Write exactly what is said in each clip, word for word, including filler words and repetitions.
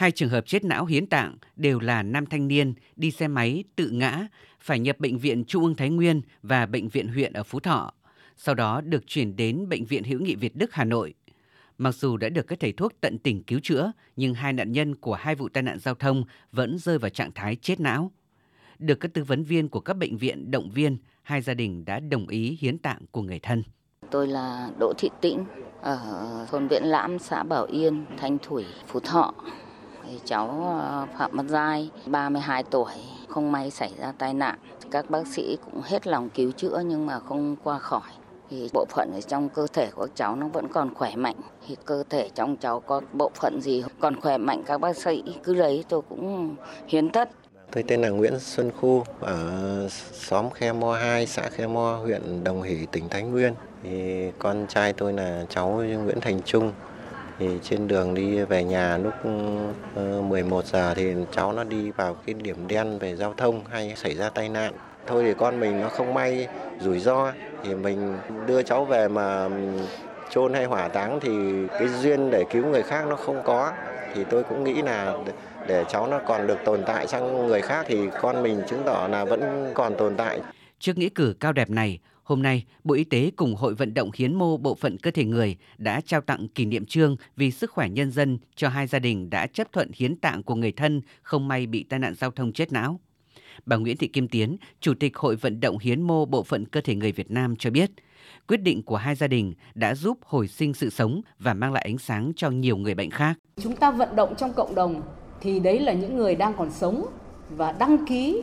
Hai trường hợp chết não hiến tạng đều là nam thanh niên đi xe máy tự ngã, phải nhập Bệnh viện Trung ương Thái Nguyên và Bệnh viện huyện ở Phú Thọ, sau đó được chuyển đến Bệnh viện Hữu nghị Việt Đức Hà Nội. Mặc dù đã được các thầy thuốc tận tình cứu chữa, nhưng hai nạn nhân của hai vụ tai nạn giao thông vẫn rơi vào trạng thái chết não. Được các tư vấn viên của các bệnh viện động viên, hai gia đình đã đồng ý hiến tạng của người thân. Tôi là Đỗ Thị Tĩnh ở thôn Viễn Lãm, xã Bảo Yên, Thanh Thủy, Phú Thọ. Cháu Phạm Văn Giai, ba mươi hai tuổi, không may xảy ra tai nạn. Các bác sĩ cũng hết lòng cứu chữa nhưng mà không qua khỏi. Thì bộ phận ở trong cơ thể của cháu nó vẫn còn khỏe mạnh. Thì cơ thể trong cháu có bộ phận gì còn khỏe mạnh các bác sĩ cứ lấy tôi cũng hiến tất. Tôi tên là Nguyễn Xuân Khu ở xóm Khe Mo hai, xã Khe Mo, huyện Đồng Hỷ, tỉnh Thái Nguyên. Thì con trai tôi là cháu Nguyễn Thành Trung. Thì trên đường đi về nhà lúc mười một giờ thì cháu nó đi vào cái điểm đen về giao thông hay xảy ra tai nạn. Thôi thì con mình nó không may rủi ro thì mình đưa cháu về mà chôn hay hỏa táng thì cái duyên để cứu người khác nó không có. Thì tôi cũng nghĩ là để cháu nó còn được tồn tại sang người khác thì con mình chứng tỏ là vẫn còn tồn tại. Trước nghĩa cử cao đẹp này, hôm nay, Bộ Y tế cùng Hội Vận động Hiến mô Bộ phận Cơ thể Người đã trao tặng kỷ niệm chương vì sức khỏe nhân dân cho hai gia đình đã chấp thuận hiến tạng của người thân không may bị tai nạn giao thông chết não. Bà Nguyễn Thị Kim Tiến, Chủ tịch Hội Vận động Hiến mô Bộ phận Cơ thể Người Việt Nam cho biết, quyết định của hai gia đình đã giúp hồi sinh sự sống và mang lại ánh sáng cho nhiều người bệnh khác. Chúng ta vận động trong cộng đồng thì đấy là những người đang còn sống và đăng ký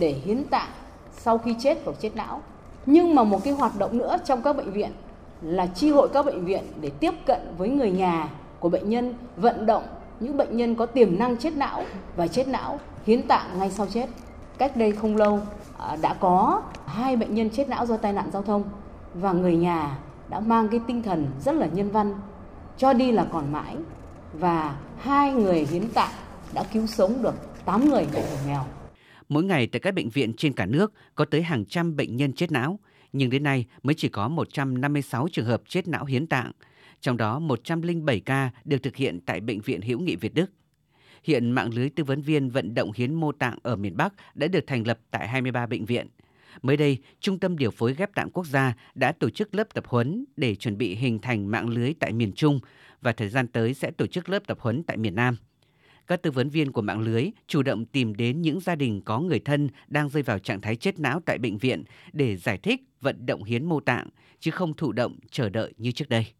để hiến tạng sau khi chết hoặc chết não. Nhưng mà một cái hoạt động nữa trong các bệnh viện là chi hội các bệnh viện để tiếp cận với người nhà của bệnh nhân, vận động những bệnh nhân có tiềm năng chết não và chết não hiến tạng ngay sau chết. Cách đây không lâu đã có hai bệnh nhân chết não do tai nạn giao thông và người nhà đã mang cái tinh thần rất là nhân văn, cho đi là còn mãi, và hai người hiến tạng đã cứu sống được tám người bệnh nghèo. Mỗi ngày tại các bệnh viện trên cả nước có tới hàng trăm bệnh nhân chết não, nhưng đến nay mới chỉ có một trăm năm mươi sáu trường hợp chết não hiến tạng, trong đó một trăm lẻ bảy ca được thực hiện tại Bệnh viện Hữu nghị Việt Đức. Hiện mạng lưới tư vấn viên vận động hiến mô tạng ở miền Bắc đã được thành lập tại hai mươi ba bệnh viện. Mới đây, Trung tâm Điều phối Ghép tạng Quốc gia đã tổ chức lớp tập huấn để chuẩn bị hình thành mạng lưới tại miền Trung và thời gian tới sẽ tổ chức lớp tập huấn tại miền Nam. Các tư vấn viên của mạng lưới chủ động tìm đến những gia đình có người thân đang rơi vào trạng thái chết não tại bệnh viện để giải thích vận động hiến mô tạng, chứ không thụ động chờ đợi như trước đây.